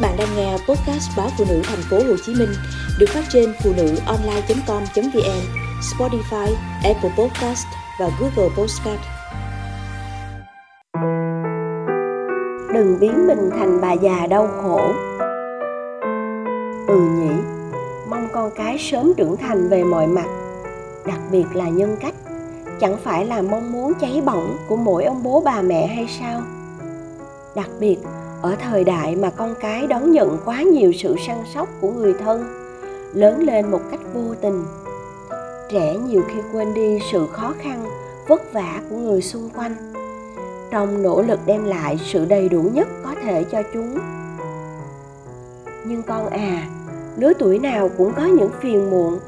Các bạn đang nghe podcast báo Phụ Nữ Thành phố Hồ Chí Minh được phát trên phunuonline.com.vn, Spotify, Apple Podcast và Google Podcast. Đừng biến mình thành bà già đau khổ. Nhỉ, mong con cái sớm trưởng thành về mọi mặt, đặc biệt là nhân cách, chẳng phải là mong muốn cháy bỏng của mỗi ông bố bà mẹ hay sao? Đặc biệt ở thời đại mà con cái đón nhận quá nhiều sự săn sóc của người thân, lớn lên một cách vô tình, trẻ nhiều khi quên đi sự khó khăn, vất vả của người xung quanh, trong nỗ lực đem lại sự đầy đủ nhất có thể cho chúng. Nhưng con à, lứa tuổi nào cũng có những phiền muộn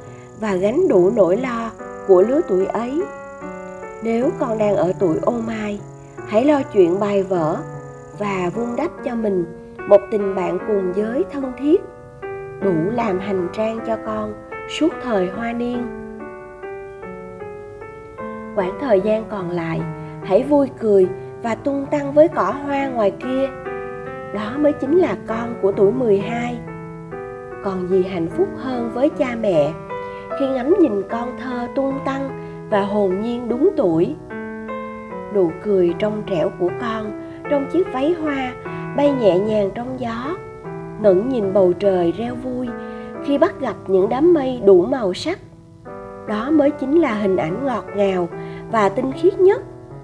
và gánh đủ nỗi lo của lứa tuổi ấy. Nếu con đang ở tuổi ô mai, hãy lo chuyện bài vở và vun đắp cho mình một tình bạn cùng giới thân thiết, đủ làm hành trang cho con suốt thời hoa niên. Quãng thời gian còn lại, hãy vui cười và tung tăng với cỏ hoa ngoài kia. Đó mới chính là con của tuổi 12. Còn gì hạnh phúc hơn với cha mẹ khi ngắm nhìn con thơ tung tăng và hồn nhiên đúng tuổi. Nụ cười trong trẻo của con trong chiếc váy hoa bay nhẹ nhàng trong gió, ngẩng nhìn bầu trời reo vui khi bắt gặp những đám mây đủ màu sắc. Đó mới chính là hình ảnh ngọt ngào và tinh khiết nhất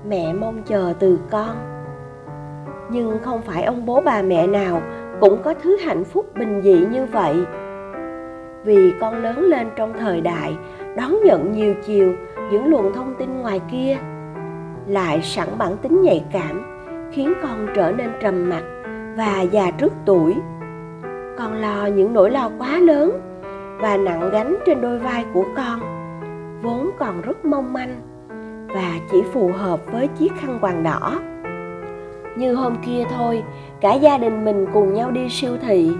mẹ mong chờ từ con. Nhưng không phải ông bố bà mẹ nào cũng có thứ hạnh phúc bình dị như vậy. Vì con lớn lên trong thời đại đón nhận nhiều chiều những luồng thông tin ngoài kia, lại sẵn bản tính nhạy cảm, khiến con trở nên trầm mặc và già trước tuổi. Con lo những nỗi lo quá lớn và nặng gánh trên đôi vai của con, vốn còn rất mong manh và chỉ phù hợp với chiếc khăn quàng đỏ. Như hôm kia thôi, cả gia đình mình cùng nhau đi siêu thị,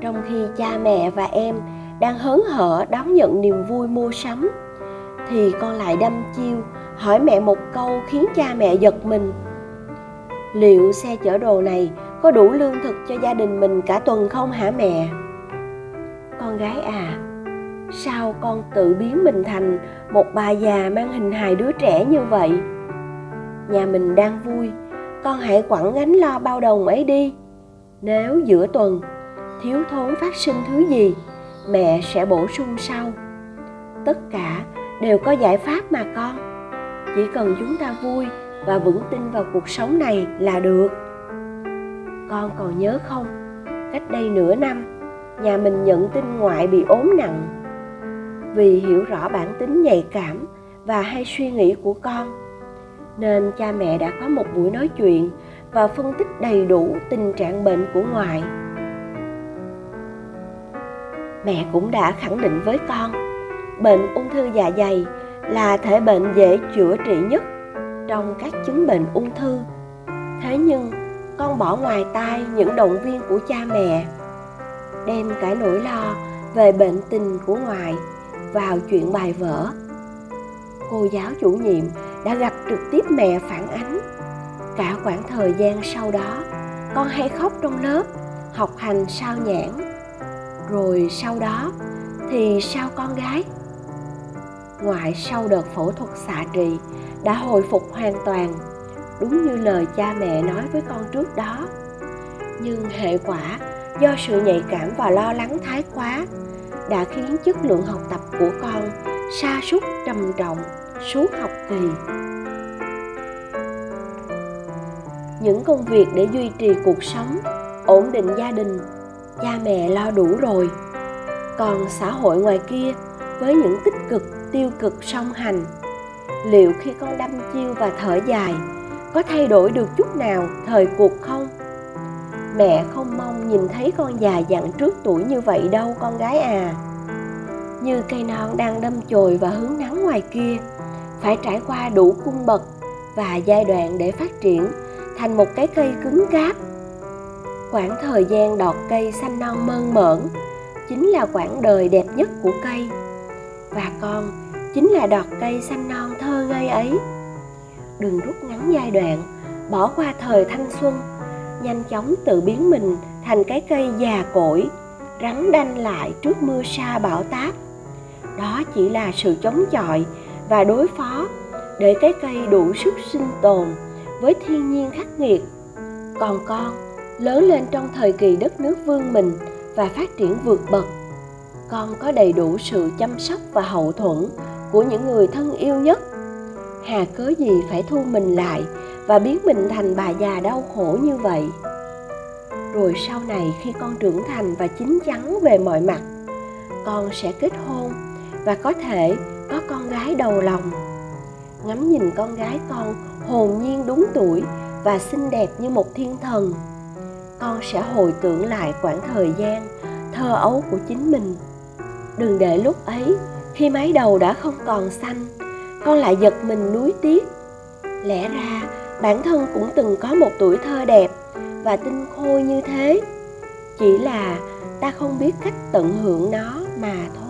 trong khi cha mẹ và em đang hớn hở đón nhận niềm vui mua sắm, thì con lại đâm chiêu hỏi mẹ một câu khiến cha mẹ giật mình. Liệu xe chở đồ này có đủ lương thực cho gia đình mình cả tuần không hả mẹ? Con gái à, sao con tự biến mình thành một bà già mang hình hài đứa trẻ như vậy? Nhà mình đang vui, con hãy quẳng gánh lo bao đồng ấy đi. Nếu giữa tuần thiếu thốn phát sinh thứ gì, mẹ sẽ bổ sung sau. Tất cả đều có giải pháp mà con. Chỉ cần chúng ta vui và vững tin vào cuộc sống này là được. Con còn nhớ không, cách đây nửa năm, nhà mình nhận tin ngoại bị ốm nặng. Vì hiểu rõ bản tính nhạy cảm và hay suy nghĩ của con, nên cha mẹ đã có một buổi nói chuyện và phân tích đầy đủ tình trạng bệnh của ngoại. Mẹ cũng đã khẳng định với con, bệnh ung thư dạ dày là thể bệnh dễ chữa trị nhất trong các chứng bệnh ung thư. Thế nhưng con bỏ ngoài tai những động viên của cha mẹ, đem cả nỗi lo về bệnh tình của ngoại vào chuyện bài vở. Cô giáo chủ nhiệm đã gặp trực tiếp mẹ phản ánh. Cả quãng thời gian sau đó, con hay khóc trong lớp, học hành sao nhãng. Rồi sau đó thì sao con gái? Ngoại sau đợt phẫu thuật xạ trị đã hồi phục hoàn toàn, đúng như lời cha mẹ nói với con trước đó. Nhưng hệ quả do sự nhạy cảm và lo lắng thái quá đã khiến chất lượng học tập của con sa sút trầm trọng suốt học kỳ. Những công việc để duy trì cuộc sống, ổn định gia đình, cha mẹ lo đủ rồi. Còn xã hội ngoài kia với những tích cực, tiêu cực song hành, liệu khi con đâm chiêu và thở dài, có thay đổi được chút nào thời cuộc không? Mẹ không mong nhìn thấy con già dặn trước tuổi như vậy đâu con gái à. Như cây non đang đâm chồi và hướng nắng ngoài kia, phải trải qua đủ cung bậc và giai đoạn để phát triển thành một cái cây cứng cáp. Quãng thời gian đọt cây xanh non mơn mởn chính là quãng đời đẹp nhất của cây. Và con chính là đọt cây xanh non thơ ngây ấy. Đừng rút ngắn giai đoạn, bỏ qua thời thanh xuân, nhanh chóng tự biến mình thành cái cây già cỗi, rắn đanh lại trước mưa sa bão táp. Đó chỉ là sự chống chọi và đối phó để cái cây đủ sức sinh tồn với thiên nhiên khắc nghiệt. Còn con lớn lên trong thời kỳ đất nước vươn mình và phát triển vượt bậc, con có đầy đủ sự chăm sóc và hậu thuẫn của những người thân yêu nhất. Hà cớ gì phải thu mình lại và biến mình thành bà già đau khổ như vậy? Rồi sau này khi con trưởng thành và chín chắn về mọi mặt, con sẽ kết hôn và có thể có con gái đầu lòng. Ngắm nhìn con gái con hồn nhiên đúng tuổi và xinh đẹp như một thiên thần, con sẽ hồi tưởng lại quãng thời gian thơ ấu của chính mình. Đừng để lúc ấy, khi mái đầu đã không còn xanh, con lại giật mình nuối tiếc. Lẽ ra bản thân cũng từng có một tuổi thơ đẹp và tinh khôi như thế, chỉ là ta không biết cách tận hưởng nó mà thôi.